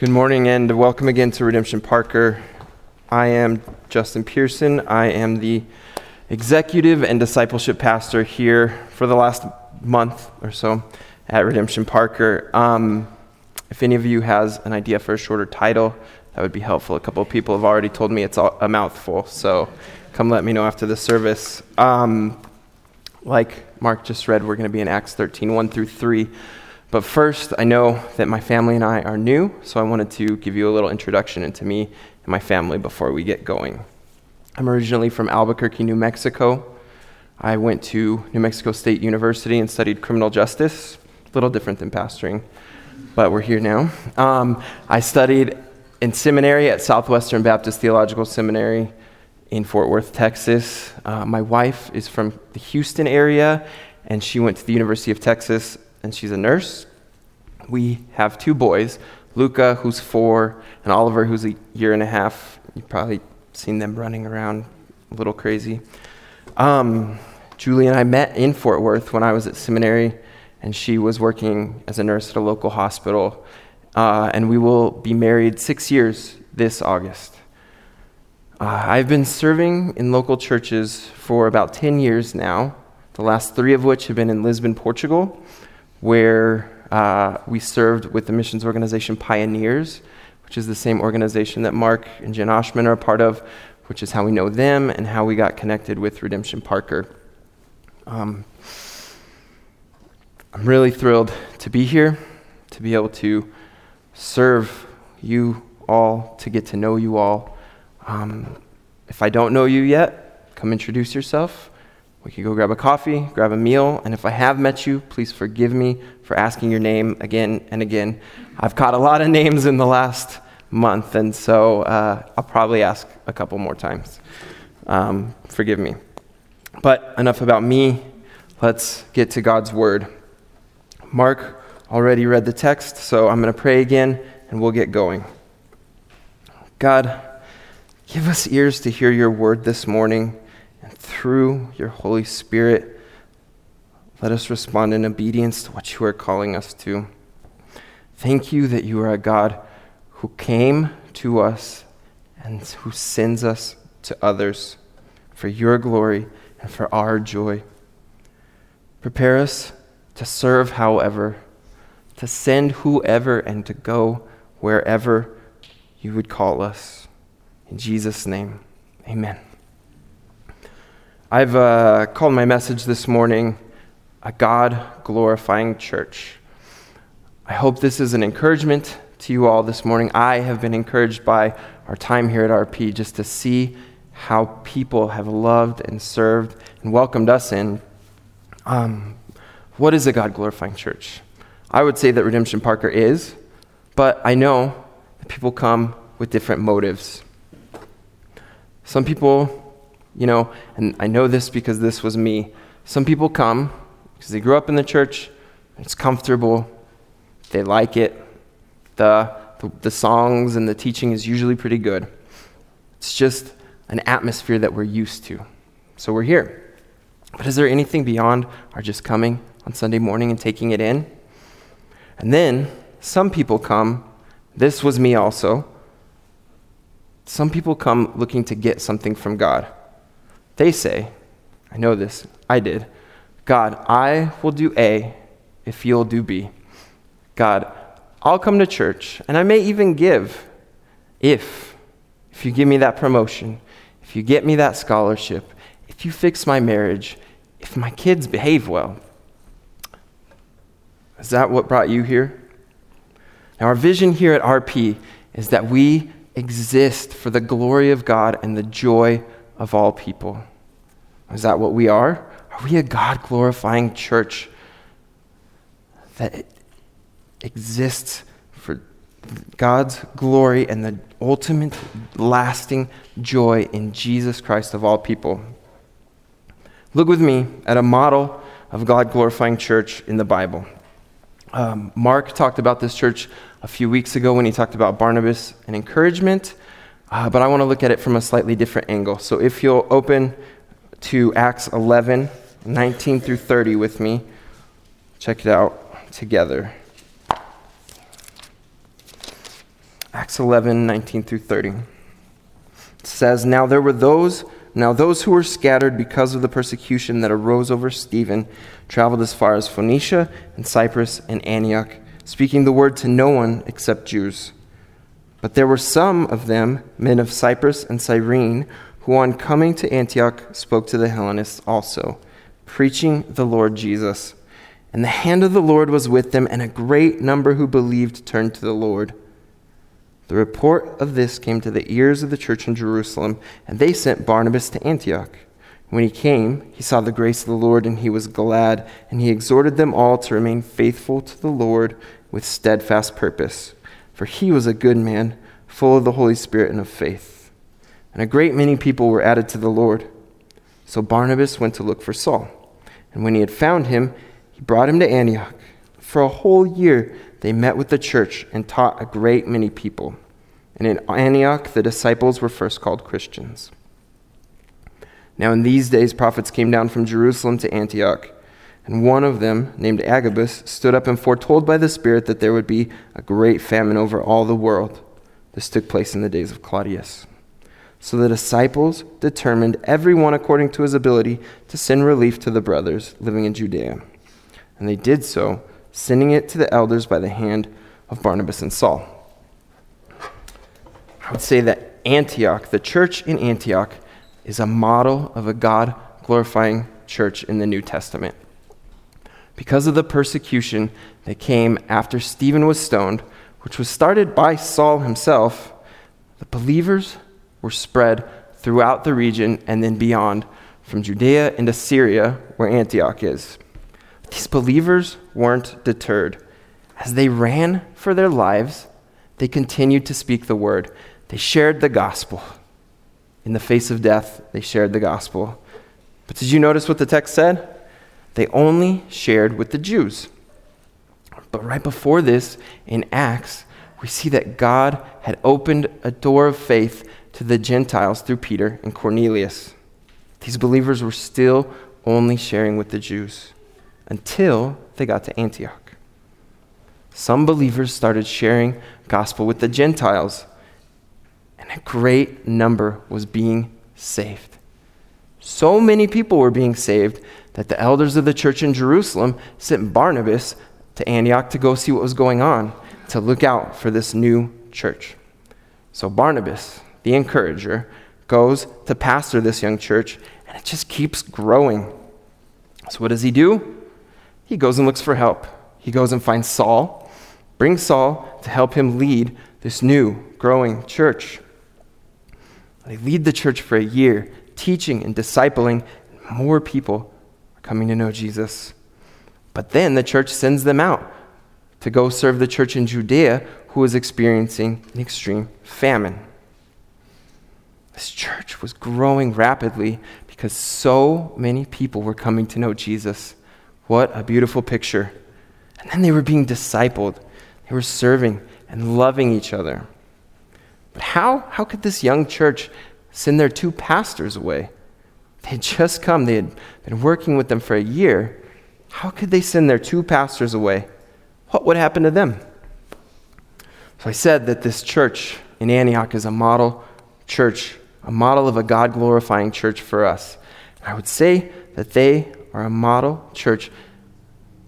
Good morning and welcome again to Redemption Parker. I am Justin Pearson. I am the executive and discipleship pastor here for the last month or so at Redemption Parker. If any of you has an idea for a shorter title, that would be helpful. A couple of people have already told me it's a mouthful, so come let me know after the service. Like Mark just read, we're going to be in Acts 13, 1 through 3. But first, I know that my family and I are new, so I wanted to give you a little introduction into me and my family before we get going. I'm originally from Albuquerque, New Mexico. I went to New Mexico State University and studied criminal justice. A little different than pastoring, but we're here now. I studied in seminary at Southwestern Baptist Theological Seminary in Fort Worth, Texas. My wife is from the Houston area, and she went to the University of Texas, and she's a nurse. We have two boys, Luca, who's 4, and Oliver, who's a year and a half. You've probably seen them running around a little crazy. Julie and I met in Fort Worth when I was at seminary, and she was working as a nurse at a local hospital, and we will be married 6 years this August. I've been serving in local churches for about 10 years now, the last 3 of which have been in Lisbon, Portugal, where we served with the missions organization Pioneers, which is the same organization that Mark and Jen Oshman are a part of, which is how we know them and how we got connected with Redemption Parker. I'm really thrilled to be here, to be able to serve you all, to get to know you all. If I don't know you yet, come introduce yourself. We could go grab a coffee, grab a meal, and if I have met you, please forgive me for asking your name again and again. I've caught a lot of names in the last month, and so I'll probably ask a couple more times. Forgive me. But enough about me. Let's get to God's Word. Mark already read the text, so I'm going to pray again, and we'll get going. God, give us ears to hear your Word this morning. Through your Holy Spirit, let us respond in obedience to what you are calling us to. Thank you that you are a God who came to us and who sends us to others for your glory and for our joy. Prepare us to serve, however, to send whoever and to go wherever you would call us. In Jesus' name, amen. I've called my message this morning, A God-Glorifying Church. I hope this is an encouragement to you all this morning. I have been encouraged by our time here at RP just to see how people have loved and served and welcomed us in. What is a God-glorifying church? I would say that Redemption Parker is, but I know that people come with different motives. Some people... and I know this because this was me. Some people come because they grew up in the church, it's comfortable, they like it, the songs and the teaching is usually pretty good. It's just an atmosphere that we're used to. So we're here. But is there anything beyond our just coming on Sunday morning and taking it in? And then some people come, this was me also, some people come looking to get something from God. They say, I know this, I did, God, I will do A if you'll do B. God, I'll come to church, and I may even give if you give me that promotion, if you get me that scholarship, if you fix my marriage, if my kids behave well. Is that what brought you here? Now, our vision here at RP is that we exist for the glory of God and the joy of all people. Is that what we are? Are we a God-glorifying church that exists for God's glory and the ultimate lasting joy in Jesus Christ of all people? Look with me at a model of God-glorifying church in the Bible. Mark talked about this church a few weeks ago when he talked about Barnabas and encouragement. But I want to look at it from a slightly different angle. So if you'll open to Acts 11, 19 through 30 with me, check it out together. Acts 11, 19 through 30. It says, Now those who were scattered because of the persecution that arose over Stephen traveled as far as Phoenicia and Cyprus and Antioch, speaking the word to no one except Jews. But there were some of them, men of Cyprus and Cyrene, who on coming to Antioch spoke to the Hellenists also, preaching the Lord Jesus. And the hand of the Lord was with them, and a great number who believed turned to the Lord. The report of this came to the ears of the church in Jerusalem, and they sent Barnabas to Antioch. When he came, he saw the grace of the Lord, and he was glad, and he exhorted them all to remain faithful to the Lord with steadfast purpose. For he was a good man, full of the Holy Spirit and of faith. And a great many people were added to the Lord. So Barnabas went to look for Saul. And when he had found him, he brought him to Antioch. For a whole year they met with the church and taught a great many people. And in Antioch the disciples were first called Christians. Now in these days prophets came down from Jerusalem to Antioch. And one of them, named Agabus, stood up and foretold by the Spirit that there would be a great famine over all the world. This took place in the days of Claudius. So the disciples determined, everyone according to his ability, to send relief to the brothers living in Judea. And they did so, sending it to the elders by the hand of Barnabas and Saul. I would say that Antioch, the church in Antioch, is a model of a God-glorifying church in the New Testament. Because of the persecution that came after Stephen was stoned, which was started by Saul himself, the believers were spread throughout the region and then beyond, from Judea into Syria, where Antioch is. But these believers weren't deterred. As they ran for their lives, they continued to speak the word. They shared the gospel. In the face of death, they shared the gospel. But did you notice what the text said? They only shared with the Jews. But right before this, in Acts, we see that God had opened a door of faith to the Gentiles through Peter and Cornelius. These believers were still only sharing with the Jews until they got to Antioch. Some believers started sharing gospel with the Gentiles, and a great number was being saved. So many people were being saved that the elders of the church in Jerusalem sent Barnabas to Antioch to go see what was going on, to look out for this new church. So Barnabas, the encourager, goes to pastor this young church, and it just keeps growing. So what does he do? He goes and looks for help. He goes and finds Saul, brings Saul to help him lead this new, growing church. They lead the church for a year, teaching and discipling, and more people coming to know Jesus. But then the church sends them out to go serve the church in Judea, who was experiencing an extreme famine. This church was growing rapidly because so many people were coming to know Jesus. What a beautiful picture. And then they were being discipled. They were serving and loving each other. But how could this young church send their two pastors away? They had just come. They had been working with them for a year. How could they send their two pastors away? What would happen to them? So I said that this church in Antioch is a model church, a model of a God-glorifying church for us. And I would say that they are a model church,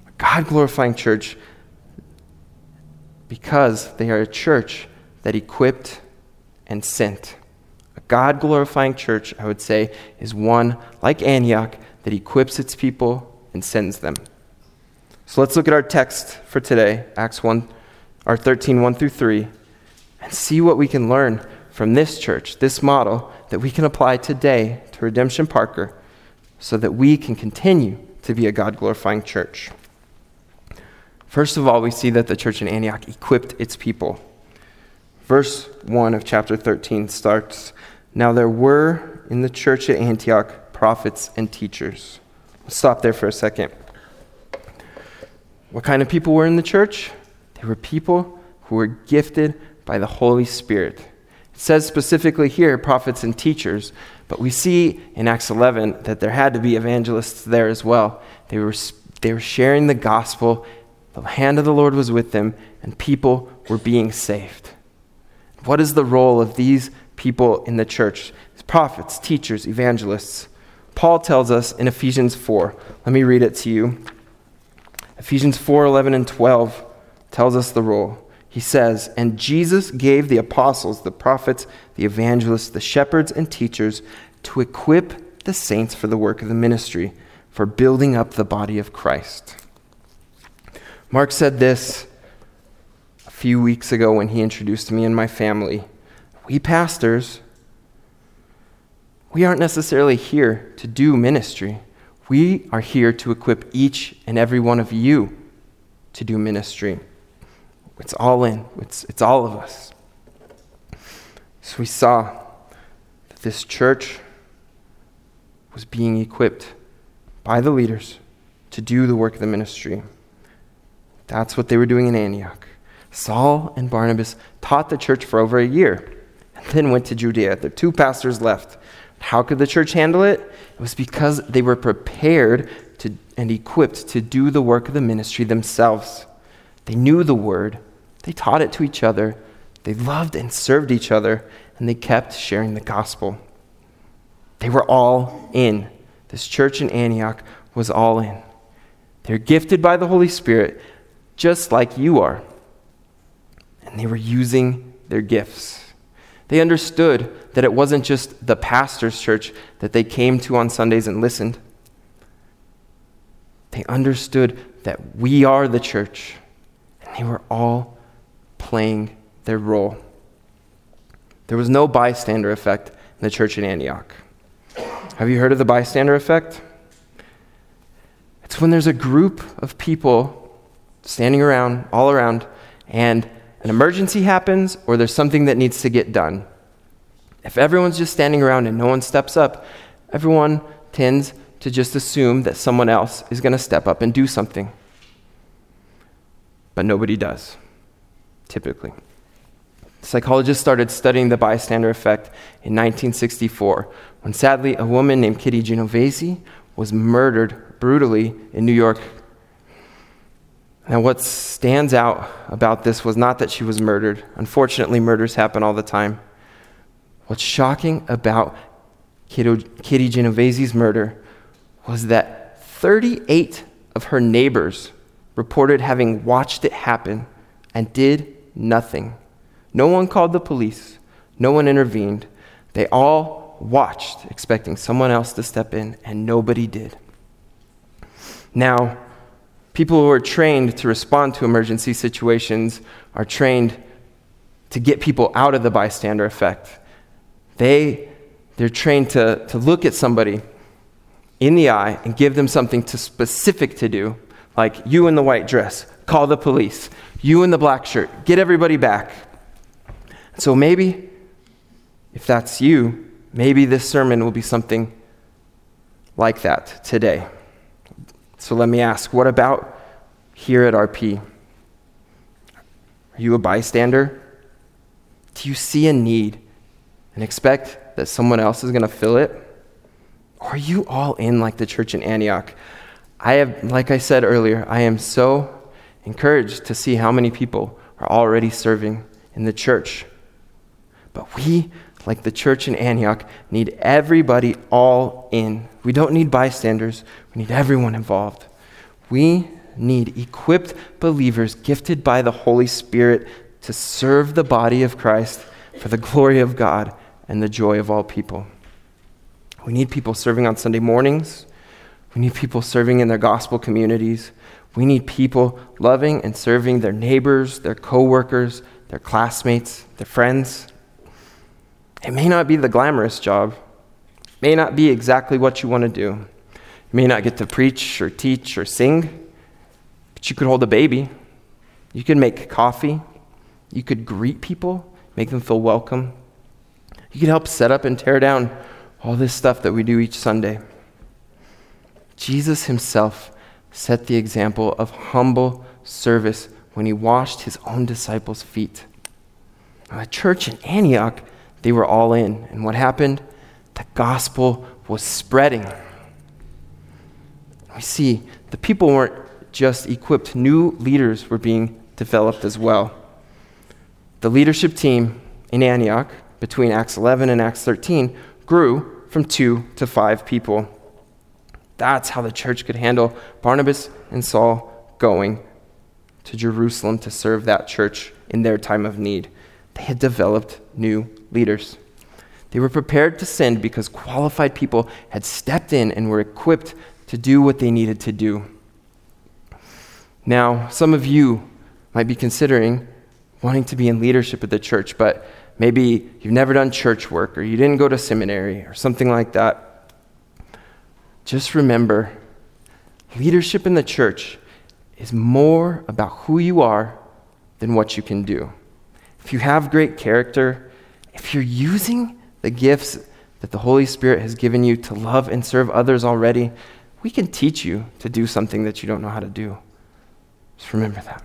a God-glorifying church, because they are a church that equipped and sent. God-glorifying church, I would say, is one, like Antioch, that equips its people and sends them. So let's look at our text for today, Acts 1, or 13, 1 through 3, and see what we can learn from this church, this model, that we can apply today to Redemption Parker so that we can continue to be a God-glorifying church. First of all, we see that the church in Antioch equipped its people. Verse 1 of chapter 13 starts, Now there were in the church at Antioch prophets and teachers. We'll stop there for a second. What kind of people were in the church? They were people who were gifted by the Holy Spirit. It says specifically here, prophets and teachers, but we see in Acts 11 that there had to be evangelists there as well. They were sharing the gospel, the hand of the Lord was with them, and people were being saved. What is the role of these people in the church? Prophets, teachers, evangelists. Paul tells us in Ephesians 4. Let me read it to you. Ephesians 4:11 and 12 tells us the role. He says, "And Jesus gave the apostles, the prophets, the evangelists, the shepherds, and teachers to equip the saints for the work of the ministry, for building up the body of Christ." Mark said this a few weeks ago when he introduced me and my family. We pastors, we aren't necessarily here to do ministry. We are here to equip each and every one of you to do ministry. It's all in. It's all of us. So we saw that this church was being equipped by the leaders to do the work of the ministry. That's what they were doing in Antioch. Saul and Barnabas taught the church for over a year and then went to Judea. There are two pastors left. How could the church handle it? It was because they were prepared to and equipped to do the work of the ministry themselves. They knew the word. They taught it to each other. They loved and served each other, and they kept sharing the gospel. They were all in. This church in Antioch was all in. They're gifted by the Holy Spirit, just like you are. And they were using their gifts. They understood that it wasn't just the pastor's church that they came to on Sundays and listened. They understood that we are the church. They were all playing their role. There was no bystander effect in the church in Antioch. Have you heard of the bystander effect? It's when there's a group of people standing around, all around, and an emergency happens or there's something that needs to get done. If everyone's just standing around and no one steps up, everyone tends to just assume that someone else is going to step up and do something. But nobody does, typically. Psychologists started studying the bystander effect in 1964, when sadly a woman named Kitty Genovese was murdered brutally in New York. Now what stands out about this was not that she was murdered. Unfortunately, murders happen all the time. What's shocking about Kitty Genovese's murder was that 38 of her neighbors reported having watched it happen and did nothing. No one called the police. No one intervened. They all watched, expecting someone else to step in, and nobody did. Now, people who are trained to respond to emergency situations are trained to get people out of the bystander effect. They're trained to look at somebody in the eye and give them something specific to do. Like, you in the white dress, call the police. You in the black shirt, get everybody back. So maybe, if that's you, maybe this sermon will be something like that today. So let me ask, what about here at RP? Are you a bystander? Do you see a need and expect that someone else is going to fill it? Or are you all in like the church in Antioch? Like I said earlier, I am so encouraged to see how many people are already serving in the church. But we, like the church in Antioch, need everybody all in. We don't need bystanders. We need everyone involved. We need equipped believers gifted by the Holy Spirit to serve the body of Christ for the glory of God and the joy of all people. We need people serving on Sunday mornings. We need people serving in their gospel communities. We need people loving and serving their neighbors, their coworkers, their classmates, their friends. It may not be the glamorous job. It may not be exactly what you want to do. You may not get to preach or teach or sing, but you could hold a baby. You could make coffee. You could greet people, make them feel welcome. You could help set up and tear down all this stuff that we do each Sunday. Jesus himself set the example of humble service when he washed his own disciples' feet. Now, the church in Antioch, they were all in. And what happened? The gospel was spreading. We see the people weren't just equipped. New leaders were being developed as well. The leadership team in Antioch between Acts 11 and Acts 13 grew from 2 to 5 people. That's how the church could handle Barnabas and Saul going to Jerusalem to serve that church in their time of need. They had developed new leaders. They were prepared to send because qualified people had stepped in and were equipped to do what they needed to do. Now, some of you might be considering wanting to be in leadership at the church, but maybe you've never done church work or you didn't go to seminary or something like that. Just remember, leadership in the church is more about who you are than what you can do. If you have great character, if you're using the gifts that the Holy Spirit has given you to love and serve others already, we can teach you to do something that you don't know how to do. Just remember that.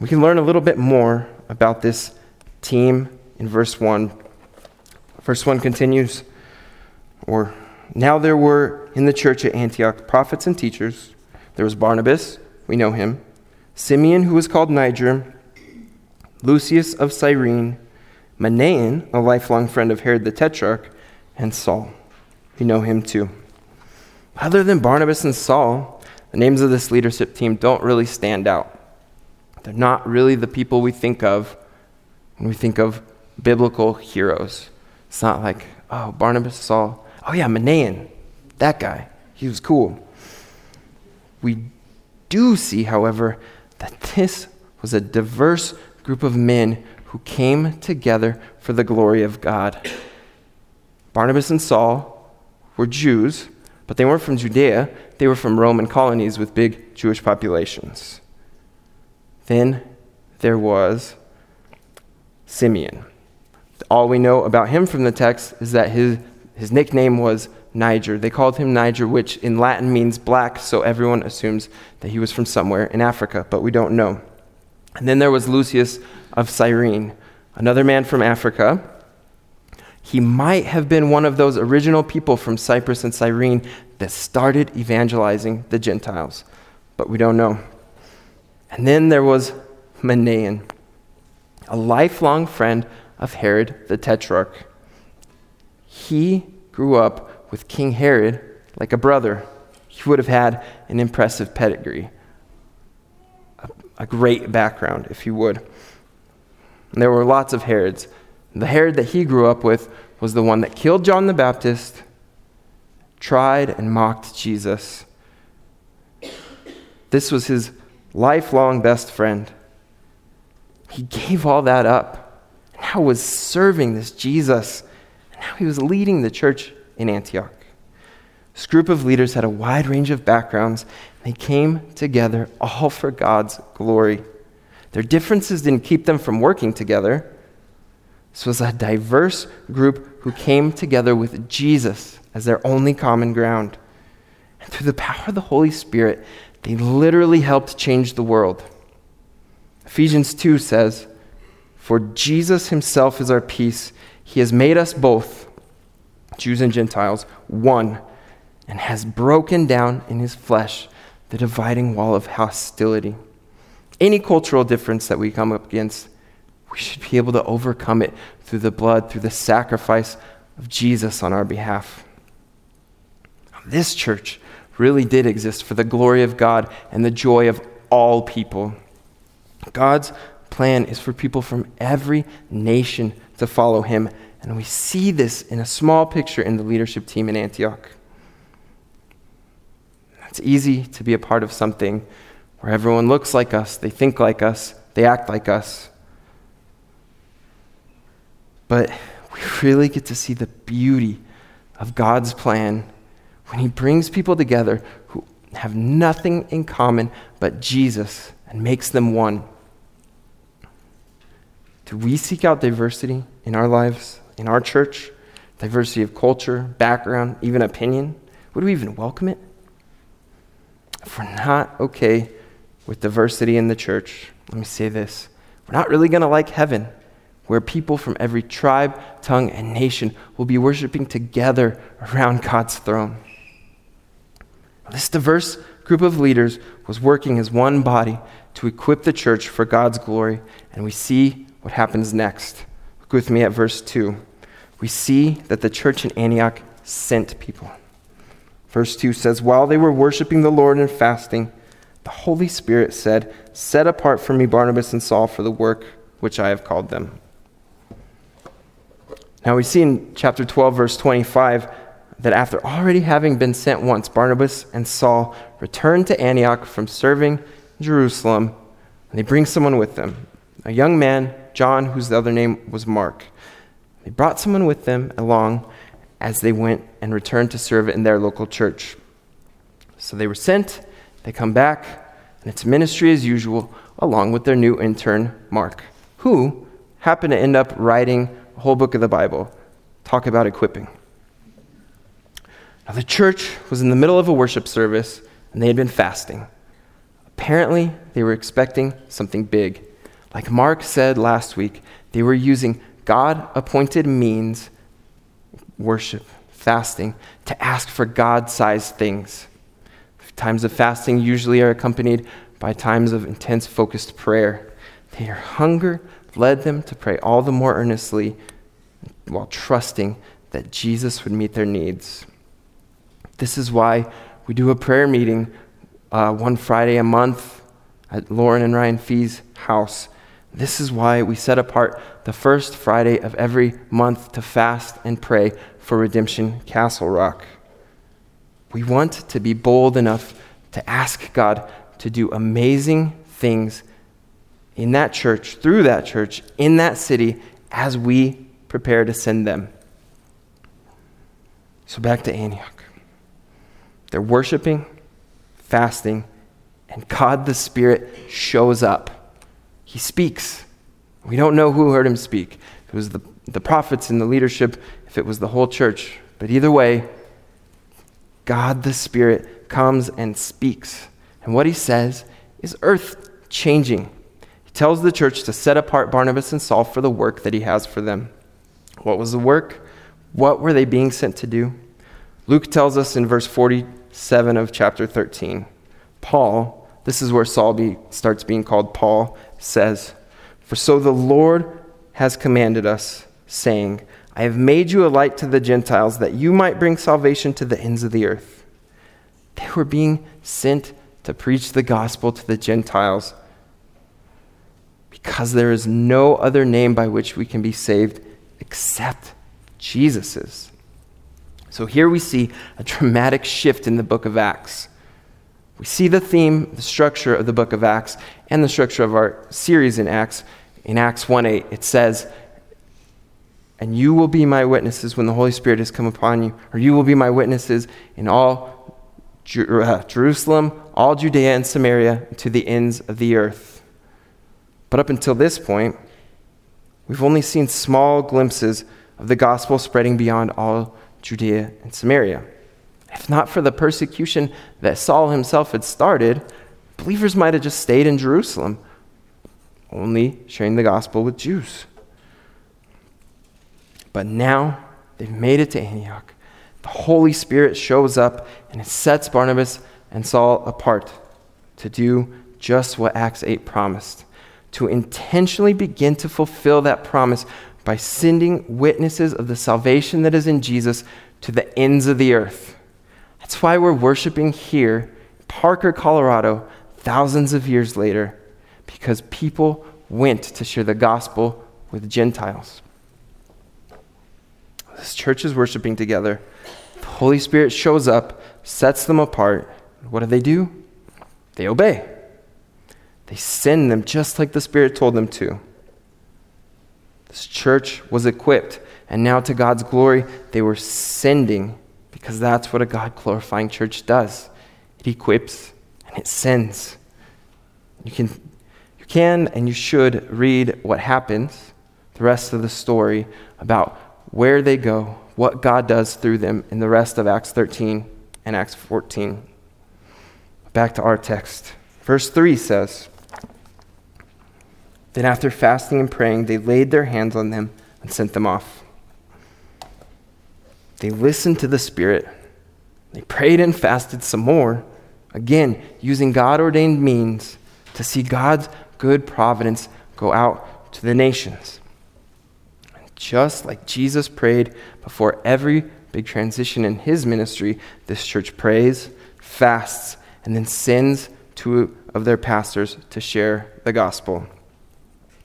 We can learn a little bit more about this team in verse 1. Verse 1 continues, now there were in the church at Antioch prophets and teachers. There was Barnabas, we know him, Simeon, who was called Niger, Lucius of Cyrene, Manaen, a lifelong friend of Herod the Tetrarch, and Saul. We know him too. Other than Barnabas and Saul, the names of this leadership team don't really stand out. They're not really the people we think of when we think of biblical heroes. It's not like, oh, Barnabas, Saul, oh yeah, Manaen, that guy, he was cool. We do see, however, that this was a diverse group of men who came together for the glory of God. Barnabas and Saul were Jews, but they weren't from Judea. They were from Roman colonies with big Jewish populations. Then there was Simeon. All we know about him from the text is that his nickname was Niger. They called him Niger, which in Latin means black, so everyone assumes that he was from somewhere in Africa, but we don't know. And then there was Lucius of Cyrene, another man from Africa. He might have been one of those original people from Cyprus and Cyrene that started evangelizing the Gentiles, but we don't know. And then there was Manaen, a lifelong friend of Herod the Tetrarch. He grew up with King Herod like a brother. He would have had an impressive pedigree, a great background, if you would. And there were lots of Herods. The Herod that he grew up with was the one that killed John the Baptist, tried and mocked Jesus. This was his lifelong best friend. He gave all that up. And now was serving this Jesus. And now he was leading the church in Antioch. This group of leaders had a wide range of backgrounds. They came together all for God's glory. Their differences didn't keep them from working together. This was a diverse group who came together with Jesus as their only common ground. And through the power of the Holy Spirit, they literally helped change the world. Ephesians 2 says, "For Jesus himself is our peace. He has made us both, Jews and Gentiles, one, and has broken down in his flesh the dividing wall of hostility." Any cultural difference that we come up against, we should be able to overcome it through the blood, through the sacrifice of Jesus on our behalf. This church really did exist for the glory of God and the joy of all people. God's plan is for people from every nation to follow him. And we see this in a small picture in the leadership team in Antioch. It's easy to be a part of something where everyone looks like us, they think like us, they act like us. But we really get to see the beauty of God's plan when he brings people together who have nothing in common but Jesus and makes them one. Do we seek out diversity in our lives? In our church, diversity of culture, background, even opinion? Would we even welcome it? If we're not okay with diversity in the church, let me say this, we're not really going to like heaven, where people from every tribe, tongue, and nation will be worshiping together around God's throne. This diverse group of leaders was working as one body to equip the church for God's glory, and we see what happens next. Look with me at verse 2. We see that the church in Antioch sent people. Verse 2 says, while they were worshiping the Lord and fasting, the Holy Spirit said, set apart for me Barnabas and Saul for the work which I have called them. Now we see in chapter 12, verse 25, that after already having been sent once, Barnabas and Saul returned to Antioch from serving Jerusalem, and they bring someone with them, a young man, John, whose other name was Mark. They brought someone with them along as they went and returned to serve in their local church. So they were sent, they come back, and it's ministry as usual, along with their new intern, Mark, who happened to end up writing a whole book of the Bible. Talk about equipping. Now, the church was in the middle of a worship service, and they had been fasting. Apparently, they were expecting something big. Like Mark said last week, they were using God-appointed means, worship, fasting, to ask for God-sized things. Times of fasting usually are accompanied by times of intense, focused prayer. Their hunger led them to pray all the more earnestly while trusting that Jesus would meet their needs. This is why we do a prayer meeting one Friday a month at Lauren and Ryan Fee's house. This is why we set apart the first Friday of every month to fast and pray for Redemption Castle Rock. We want to be bold enough to ask God to do amazing things in that church, through that church, in that city, as we prepare to send them. So back to Antioch. They're worshiping, fasting, and God the Spirit shows up. He speaks. We don't know who heard him speak. If it was the prophets and the leadership, if it was the whole church. But either way, God the Spirit comes and speaks. And what he says is earth-changing. He tells the church to set apart Barnabas and Saul for the work that he has for them. What was the work? What were they being sent to do? Luke tells us in verse 47 of chapter 13, Paul, this is where Saul starts being called Paul, says, for so the Lord has commanded us, saying, I have made you a light to the Gentiles, that you might bring salvation to the ends of the earth. They were being sent to preach the gospel to the Gentiles, because there is no other name by which we can be saved except Jesus's. So here we see a dramatic shift in the book of Acts. We see the theme, the structure of the book of Acts, and the structure of our series in Acts. In Acts 1:8, it says, and you will be my witnesses when the Holy Spirit has come upon you, or you will be my witnesses in all Jerusalem, all Judea and Samaria, to the ends of the earth. But up until this point, we've only seen small glimpses of the gospel spreading beyond all Judea and Samaria. If not for the persecution that Saul himself had started, believers might have just stayed in Jerusalem, only sharing the gospel with Jews. But now they've made it to Antioch. The Holy Spirit shows up and it sets Barnabas and Saul apart to do just what Acts 8 promised, to intentionally begin to fulfill that promise by sending witnesses of the salvation that is in Jesus to the ends of the earth. That's why we're worshiping here, Parker, Colorado, thousands of years later, because people went to share the gospel with Gentiles. This church is worshiping together. The Holy Spirit shows up, sets them apart. What do? They obey. They send them just like the Spirit told them to. This church was equipped, and now to God's glory, they were sending, because that's what a God-glorifying church does. It equips and it sends. You can and you should read what happens, the rest of the story about where they go, what God does through them in the rest of Acts 13 and Acts 14. Back to our text. Verse 3 says, then after fasting and praying, they laid their hands on them and sent them off. They listened to the Spirit. They prayed and fasted some more, again, using God-ordained means to see God's good providence go out to the nations. Just like Jesus prayed before every big transition in his ministry, this church prays, fasts, and then sends two of their pastors to share the gospel.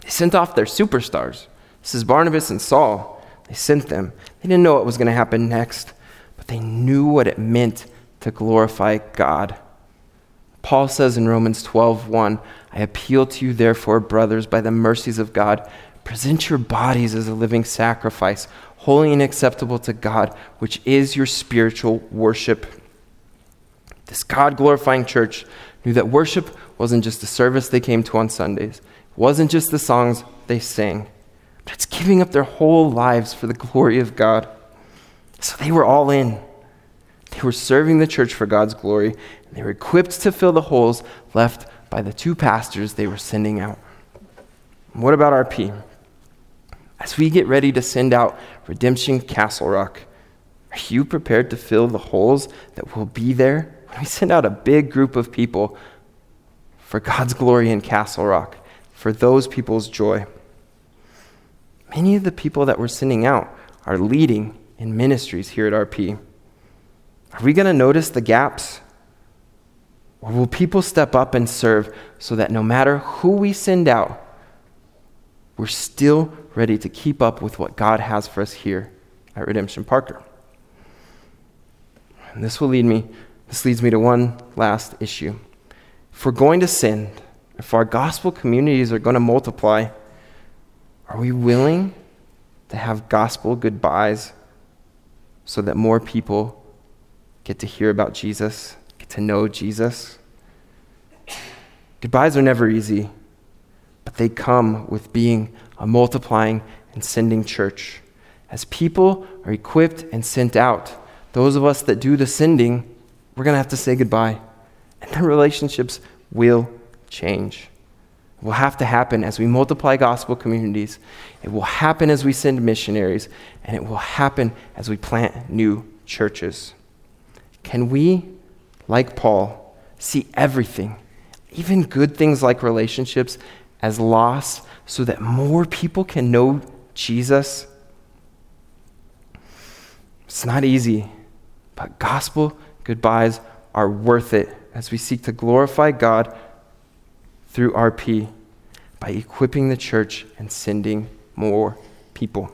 They sent off their superstars. This is Barnabas and Saul. They sent them. They didn't know what was going to happen next, but they knew what it meant to glorify God. Paul says in Romans 12:1, I appeal to you, therefore, brothers, by the mercies of God, present your bodies as a living sacrifice, holy and acceptable to God, which is your spiritual worship. This God-glorifying church knew that worship wasn't just the service they came to on Sundays. It wasn't just the songs they sang. But it's giving up their whole lives for the glory of God. So they were all in. They were serving the church for God's glory, and they were equipped to fill the holes left by the two pastors they were sending out. And what about RP? As we get ready to send out Redemption Castle Rock, are you prepared to fill the holes that will be there when we send out a big group of people for God's glory in Castle Rock, for those people's joy? Many of the people that we're sending out are leading in ministries here at RP. Are we going to notice the gaps? Or will people step up and serve so that no matter who we send out, we're still ready to keep up with what God has for us here at Redemption Parker? And this leads me to one last issue. If we're going to send, if our gospel communities are going to multiply, are we willing to have gospel goodbyes so that more people get to hear about Jesus, get to know Jesus? Goodbyes are never easy, but they come with being a multiplying and sending church. As people are equipped and sent out, those of us that do the sending, we're going to have to say goodbye, and the relationships will change. It will have to happen as we multiply gospel communities. It will happen as we send missionaries, and it will happen as we plant new churches. Can we, like Paul, see everything, even good things like relationships, as loss so that more people can know Jesus? It's not easy, but gospel goodbyes are worth it as we seek to glorify God through RP by equipping the church and sending more people.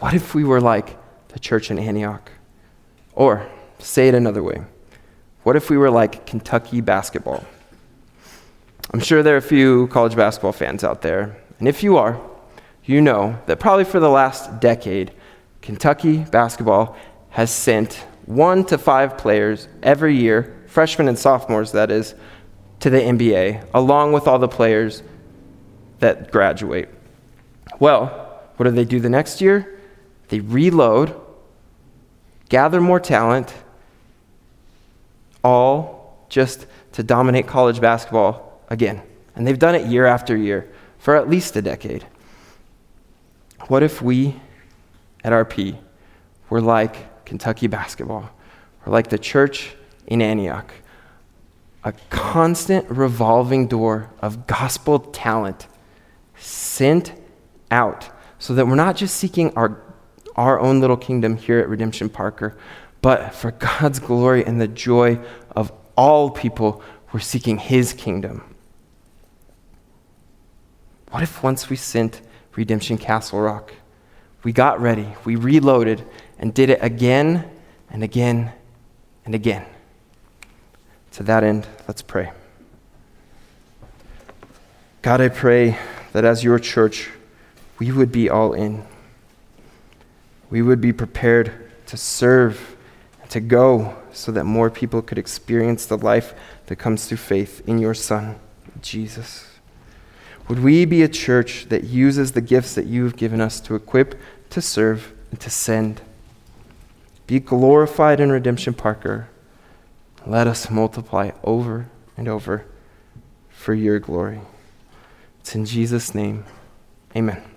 What if we were like the church in Antioch? Or, say it another way, what if we were like Kentucky basketball? I'm sure there are a few college basketball fans out there, and if you are, you know that probably for the last decade, Kentucky basketball has sent 1 to 5 players every year, freshmen and sophomores that is, to the NBA, along with all the players that graduate. Well, what do they do the next year? They reload, gather more talent, all just to dominate college basketball again. And they've done it year after year for at least a decade. What if we at RP were like Kentucky basketball, or like the church in Antioch, a constant revolving door of gospel talent sent out so that we're not just seeking our own little kingdom here at Redemption Parker, but for God's glory and the joy of all people, we're seeking his kingdom. What if once we sent Redemption Castle Rock, we got ready, we reloaded, and did it again and again and again? To that end, let's pray. God, I pray that as your church, we would be all in. We would be prepared to serve and to go so that more people could experience the life that comes through faith in your Son, Jesus. Would we be a church that uses the gifts that you've given us to equip, to serve, and to send? Be glorified in Redemption Parker. Let us multiply over and over for your glory. It's in Jesus' name. Amen.